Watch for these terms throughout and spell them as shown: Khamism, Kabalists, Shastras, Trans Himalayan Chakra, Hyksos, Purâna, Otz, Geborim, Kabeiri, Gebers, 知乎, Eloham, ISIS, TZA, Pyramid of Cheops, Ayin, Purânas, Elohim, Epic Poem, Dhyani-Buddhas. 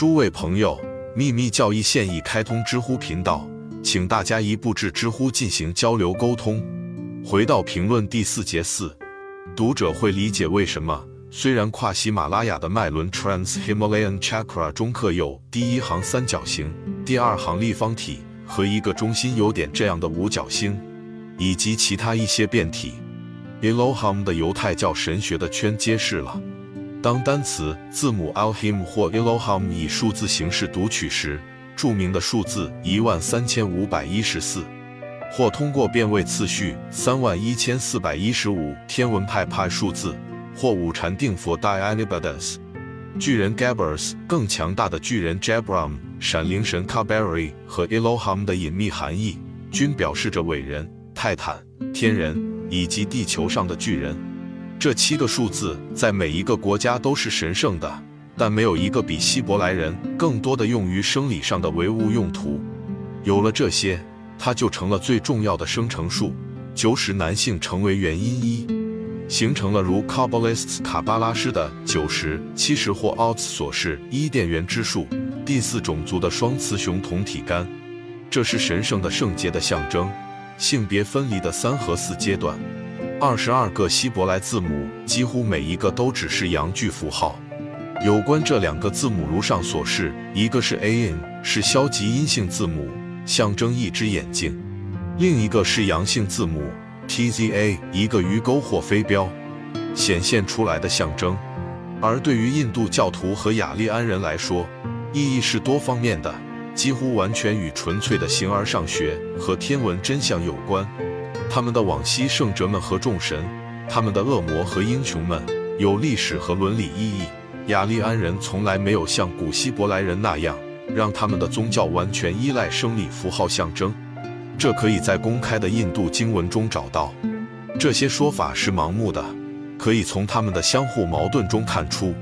诸位朋友，秘密教义现已开通知乎频道，请大家一步至知乎进行交流沟通。回到评论第4节4，读者会理解为什么虽然跨喜马拉雅的脉轮 Trans Himalayan Chakra 中刻有第一行三角形、第二行立方体和一个中心有点这样的五角星，以及其他一些变体 Eloham 的犹太教神学的圈揭示了，当单词字母 Elohim 或 Eloham 以数字形式读取时，著名的数字13514，或通过变位次序31415天文派派数字，或五禅定佛 Dhyani-Buddhas 巨人 Gebers 更强大的巨人 Geborim 闪灵神 Kabeiri 和 Eloham 的隐秘含义，均表示着伟人、泰坦、天人以及地球上的巨人。这7个数字在每一个国家都是神圣的，但没有一个比希伯来人更多的用于生理上的唯物用途。有了这些，它就成了最重要的生成数，90男性成为原因一，形成了如 Kabalists 卡巴拉师的90、70或 Otz 所示伊甸园之树第4种族的双雌雄同体干，这是神圣的圣洁的象征。性别分离的3和4阶段，22个希伯来字母几乎每一个都只是阳具符号。有关这2个字母如上所示，一个是 Ayin 是消极阴性字母，象征一只眼睛，另一个是阳性字母 TZA 一个鱼钩或飞镖显现出来的象征。而对于印度教徒和雅利安人来说，意义是多方面的，几乎完全与纯粹的形而上学和天文真相有关。他们的往昔圣哲们和众神，他们的恶魔和英雄们有历史和伦理意义。雅利安人从来没有像古希伯来人那样让他们的宗教完全依赖生理符号象征，这可以在公开的印度经文中找到。这些说法是盲目的，可以从他们的相互矛盾中看出。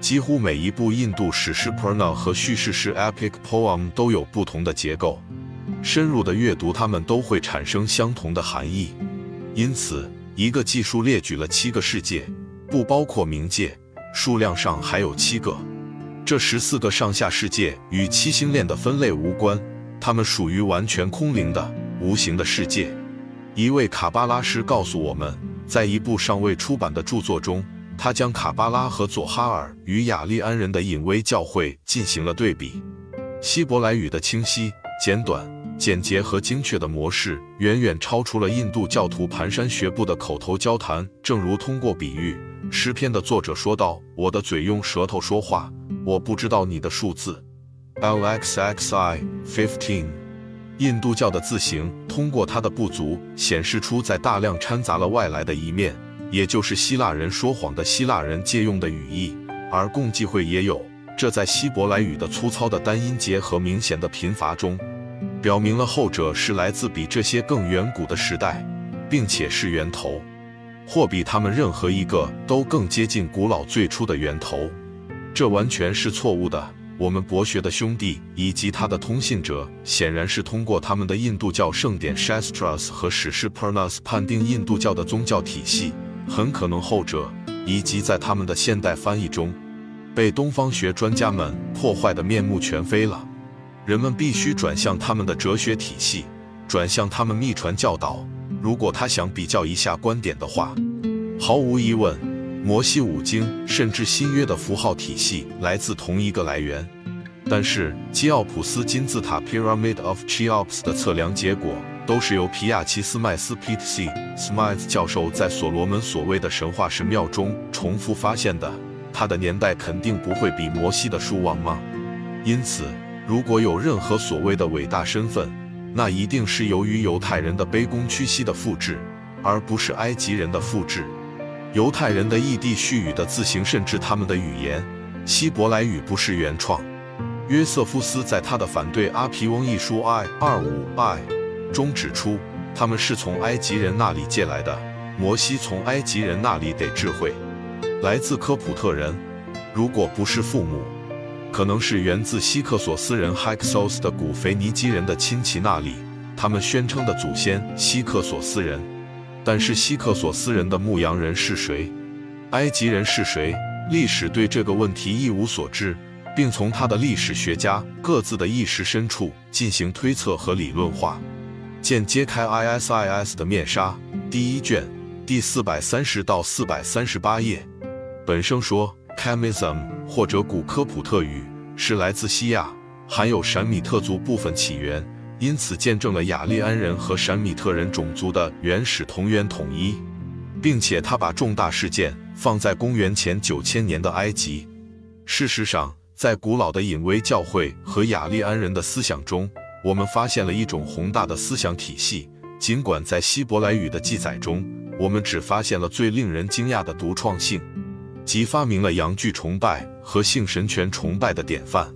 几乎每一部印度史诗 Purâna 和叙事诗 Epic Poem 都有不同的结构，深入的阅读它们都会产生相同的含义。因此，一个技术列举了7个世界，不包括冥界，数量上还有7个。这14个上下世界与七星链的分类无关，它们属于完全空灵的无形的世界。一位卡巴拉师告诉我们，在一部尚未出版的著作中，他将卡巴拉和佐哈尔与雅利安人的隐微教会进行了对比。希伯来语的清晰、简短、简洁和精确的模式远远超出了印度教徒蹒跚学步的口头交谈。正如通过比喻诗篇的作者说道，我的嘴用舌头说话，我不知道你的数字 LXXI15。 印度教的字形通过它的不足显示出在大量掺杂了外来的一面，也就是希腊人说谎的希腊人借用的语义，而共济会也有，这在希伯来语的粗糙的单音节和明显的贫乏中表明了后者是来自比这些更远古的时代，并且是源头，或比他们任何一个都更接近古老最初的源头。这完全是错误的。我们博学的兄弟以及他的通信者显然是通过他们的印度教圣典 Shastras 和史诗 Purânas 判定印度教的宗教体系，很可能后者以及在他们的现代翻译中被东方学专家们破坏得面目全非了。人们必须转向他们的哲学体系，转向他们秘传教导。如果他想比较一下观点的话，毫无疑问，摩西五经甚至新约的符号体系来自同一个来源。但是基奥普斯金字塔 Pyramid of Cheops 的测量结果都是由皮亚奇斯麦斯 P.C. Smith 教授在所罗门所谓的神话神庙中重复发现的，他的年代肯定不会比摩西的书旺吗？因此，如果有任何所谓的伟大身份，那一定是由于犹太人的卑躬屈膝的复制，而不是埃及人的复制。犹太人的异地絮语的字形甚至他们的语言，希伯来语不是原创。约瑟夫斯在他的反对阿皮翁一书 I25I 中指出，他们是从埃及人那里借来的，摩西从埃及人那里得智慧，来自科普特人，如果不是父母，可能是源自希克索斯人 Hyksos 的古腓尼基人的亲戚那里，他们宣称的祖先希克索斯人。但是希克索斯人的牧羊人是谁？埃及人是谁？历史对这个问题一无所知，并从他的历史学家各自的意识深处进行推测和理论化。见揭开 ISIS 的面纱第一卷第430到438页。本圣说 Khamism 或者古科普特语是来自西亚，含有闪米特族部分起源，因此见证了雅利安人和闪米特人种族的原始同源统一，并且他把重大事件放在公元前9000年的埃及。事实上，在古老的隐微教会和雅利安人的思想中，我们发现了一种宏大的思想体系，尽管在希伯来语的记载中，我们只发现了最令人惊讶的独创性，即发明了阳具崇拜和性神权崇拜的典范。